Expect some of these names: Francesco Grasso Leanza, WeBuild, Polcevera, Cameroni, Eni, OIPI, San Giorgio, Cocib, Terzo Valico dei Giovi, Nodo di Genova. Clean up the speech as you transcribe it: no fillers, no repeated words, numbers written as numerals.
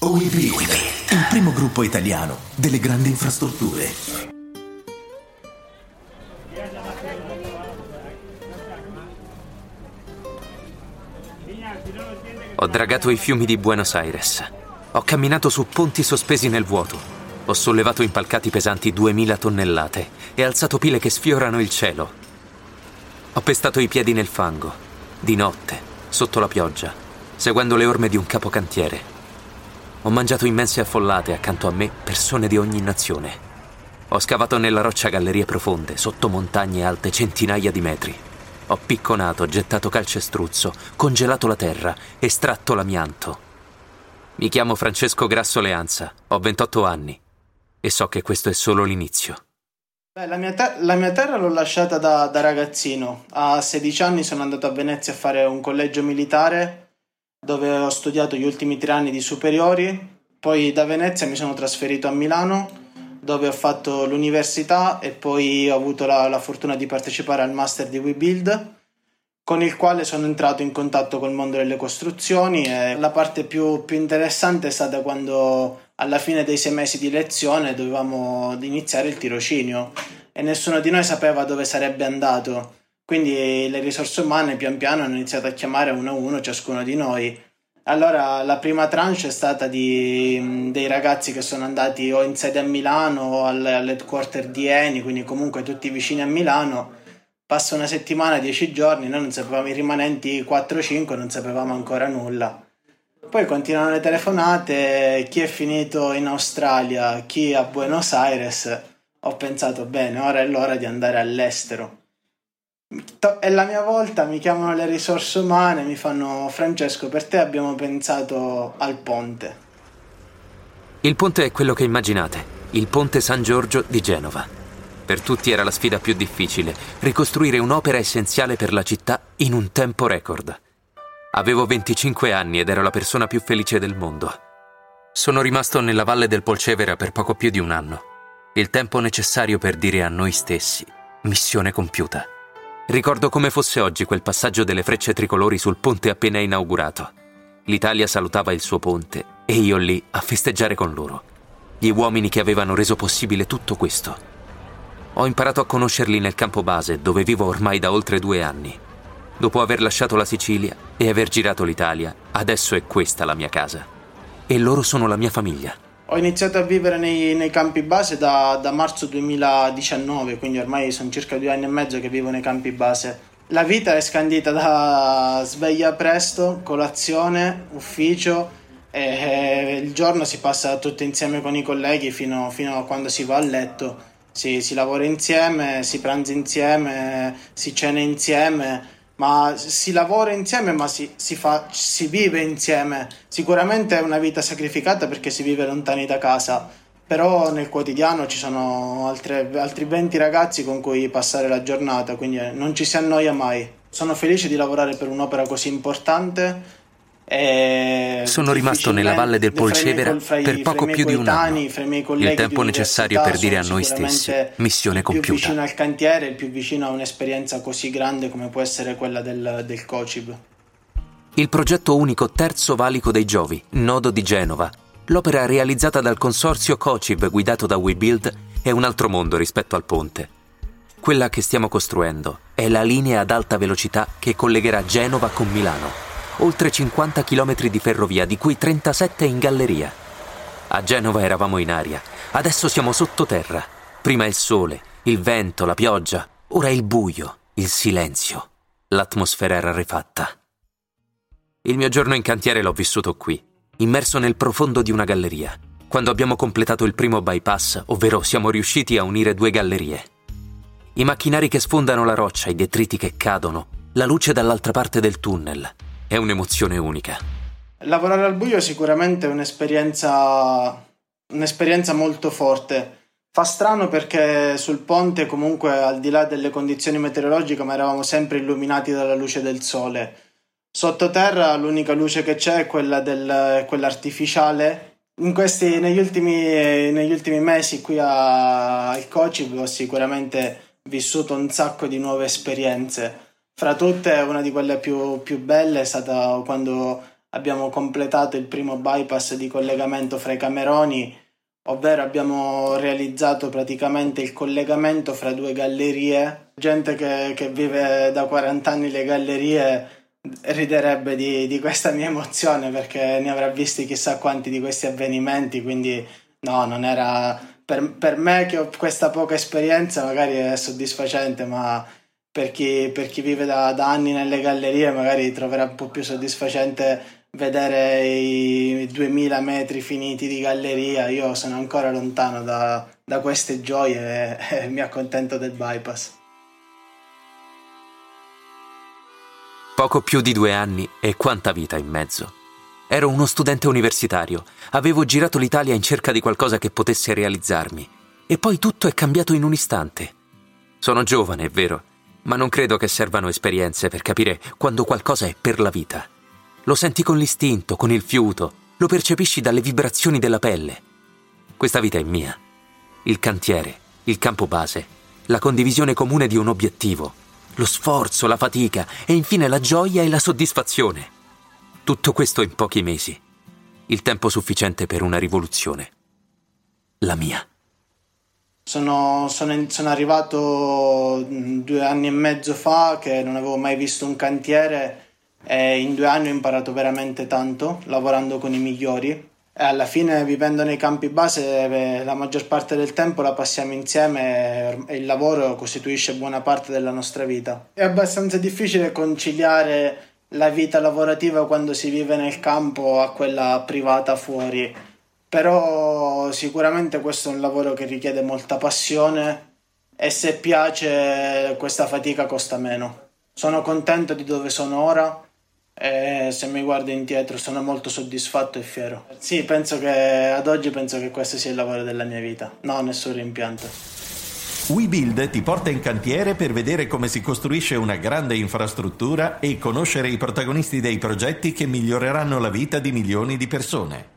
OIPI, il primo gruppo italiano delle grandi infrastrutture. Ho dragato i fiumi di Buenos Aires. Ho camminato su ponti sospesi nel vuoto. Ho sollevato impalcati pesanti 2000 tonnellate e alzato pile che sfiorano il cielo. Ho pestato i piedi nel fango, di notte, sotto la pioggia, seguendo le orme di un capocantiere. Ho mangiato immense affollate accanto a me persone di ogni nazione. Ho scavato nella roccia gallerie profonde, sotto montagne alte centinaia di metri. Ho picconato, gettato calcestruzzo, congelato la terra, estratto l'amianto. Mi chiamo Francesco Grasso Leanza, ho 28 anni. E so che questo è solo l'inizio. Beh, la mia terra l'ho lasciata da ragazzino. A 16 anni sono andato a Venezia a fare un collegio militare dove ho studiato gli ultimi 3 anni di superiori. Poi da Venezia mi sono trasferito a Milano dove ho fatto l'università e poi ho avuto la fortuna di partecipare al master di WeBuild, con il quale sono entrato in contatto col mondo delle costruzioni, e la parte più interessante è stata quando alla fine dei 6 mesi di lezione dovevamo iniziare il tirocinio e nessuno di noi sapeva dove sarebbe andato, quindi le risorse umane pian piano hanno iniziato a chiamare uno a uno ciascuno di noi. Allora la prima tranche è stata dei ragazzi che sono andati o in sede a Milano o all'headquarter di Eni, quindi comunque tutti vicini a Milano. Passa una settimana, 10 giorni, noi non sapevamo, i rimanenti 4-5 non sapevamo ancora nulla. Poi continuano le telefonate, chi è finito in Australia, chi a Buenos Aires. Ho pensato, bene, ora è l'ora di andare all'estero. È la mia volta, mi chiamano le risorse umane, mi fanno: Francesco, per te abbiamo pensato al ponte. Il ponte è quello che immaginate, il ponte San Giorgio di Genova. Per tutti era la sfida più difficile, ricostruire un'opera essenziale per la città in un tempo record. Avevo 25 anni ed ero la persona più felice del mondo. Sono rimasto nella valle del Polcevera per poco più di un anno. Il tempo necessario per dire a noi stessi: missione compiuta. Ricordo come fosse oggi quel passaggio delle frecce tricolori sul ponte appena inaugurato. L'Italia salutava il suo ponte e io lì a festeggiare con loro. Gli uomini che avevano reso possibile tutto questo. Ho imparato a conoscerli nel campo base, dove vivo ormai da oltre 2 anni. Dopo aver lasciato la Sicilia e aver girato l'Italia, adesso è questa la mia casa. E loro sono la mia famiglia. Ho iniziato a vivere nei campi base da marzo 2019, quindi ormai sono circa 2 anni e mezzo che vivo nei campi base. La vita è scandita da sveglia presto, colazione, ufficio, e il giorno si passa tutto insieme con i colleghi fino a quando si va a letto. Si lavora insieme, si pranza insieme, si cena insieme, ma si lavora insieme, ma si vive insieme. Sicuramente è una vita sacrificata perché si vive lontani da casa, però nel quotidiano ci sono altri 20 ragazzi con cui passare la giornata, quindi non ci si annoia mai. Sono felice di lavorare per un'opera così importante. Sono rimasto nella valle del Polcevera per poco più di un anno. Il tempo necessario per dire a noi stessi: missione compiuta. Il più vicino al cantiere, il più vicino a un'esperienza così grande come può essere quella del Cocib. Il progetto unico Terzo Valico dei Giovi, Nodo di Genova, l'opera realizzata dal consorzio Cocib guidato da WeBuild, è un altro mondo rispetto al ponte. Quella che stiamo costruendo è la linea ad alta velocità che collegherà Genova con Milano. Oltre 50 chilometri di ferrovia, di cui 37 in galleria. A Genova eravamo in aria, adesso siamo sottoterra. Prima il sole, il vento, la pioggia, ora il buio, il silenzio. L'atmosfera era rifatta. Il mio giorno in cantiere l'ho vissuto qui, immerso nel profondo di una galleria, quando abbiamo completato il primo bypass, ovvero siamo riusciti a unire 2 gallerie. I macchinari che sfondano la roccia, i detriti che cadono, la luce dall'altra parte del tunnel. È un'emozione unica. Lavorare al buio è sicuramente un'esperienza molto forte. Fa strano perché sul ponte, comunque, al di là delle condizioni meteorologiche, ma eravamo sempre illuminati dalla luce del sole. Sottoterra l'unica luce che c'è è quella artificiale. Negli ultimi mesi qui al Cocib ho sicuramente vissuto un sacco di nuove esperienze. Fra tutte, una di quelle più belle è stata quando abbiamo completato il primo bypass di collegamento fra i Cameroni, ovvero abbiamo realizzato praticamente il collegamento fra due gallerie. Gente che vive da 40 anni le gallerie riderebbe di questa mia emozione, perché ne avrà visti chissà quanti di questi avvenimenti, quindi no, non era per me che ho questa poca esperienza, magari è soddisfacente, ma per chi vive da anni nelle gallerie magari troverà un po' più soddisfacente vedere i 2000 metri finiti di galleria. Io sono ancora lontano da queste gioie e mi accontento del bypass. Poco più di 2 anni e quanta vita in mezzo. Ero uno studente universitario, avevo girato l'Italia in cerca di qualcosa che potesse realizzarmi e poi tutto è cambiato in un istante. Sono giovane, è vero, ma non credo che servano esperienze per capire quando qualcosa è per la vita. Lo senti con l'istinto, con il fiuto, lo percepisci dalle vibrazioni della pelle. Questa vita è mia. Il cantiere, il campo base, la condivisione comune di un obiettivo, lo sforzo, la fatica e infine la gioia e la soddisfazione. Tutto questo in pochi mesi. Il tempo sufficiente per una rivoluzione. La mia. Sono arrivato 2 anni e mezzo fa, che non avevo mai visto un cantiere. E in 2 anni ho imparato veramente tanto, lavorando con i migliori, e alla fine, vivendo nei campi base, la maggior parte del tempo la passiamo insieme e il lavoro costituisce buona parte della nostra vita. È abbastanza difficile conciliare la vita lavorativa quando si vive nel campo a quella privata fuori, però sicuramente questo è un lavoro che richiede molta passione e se piace questa fatica costa meno. Sono contento di dove sono ora e se mi guardo indietro sono molto soddisfatto e fiero. Sì, ad oggi penso che questo sia il lavoro della mia vita. No, nessun rimpianto. WeBuild ti porta in cantiere per vedere come si costruisce una grande infrastruttura e conoscere i protagonisti dei progetti che miglioreranno la vita di milioni di persone.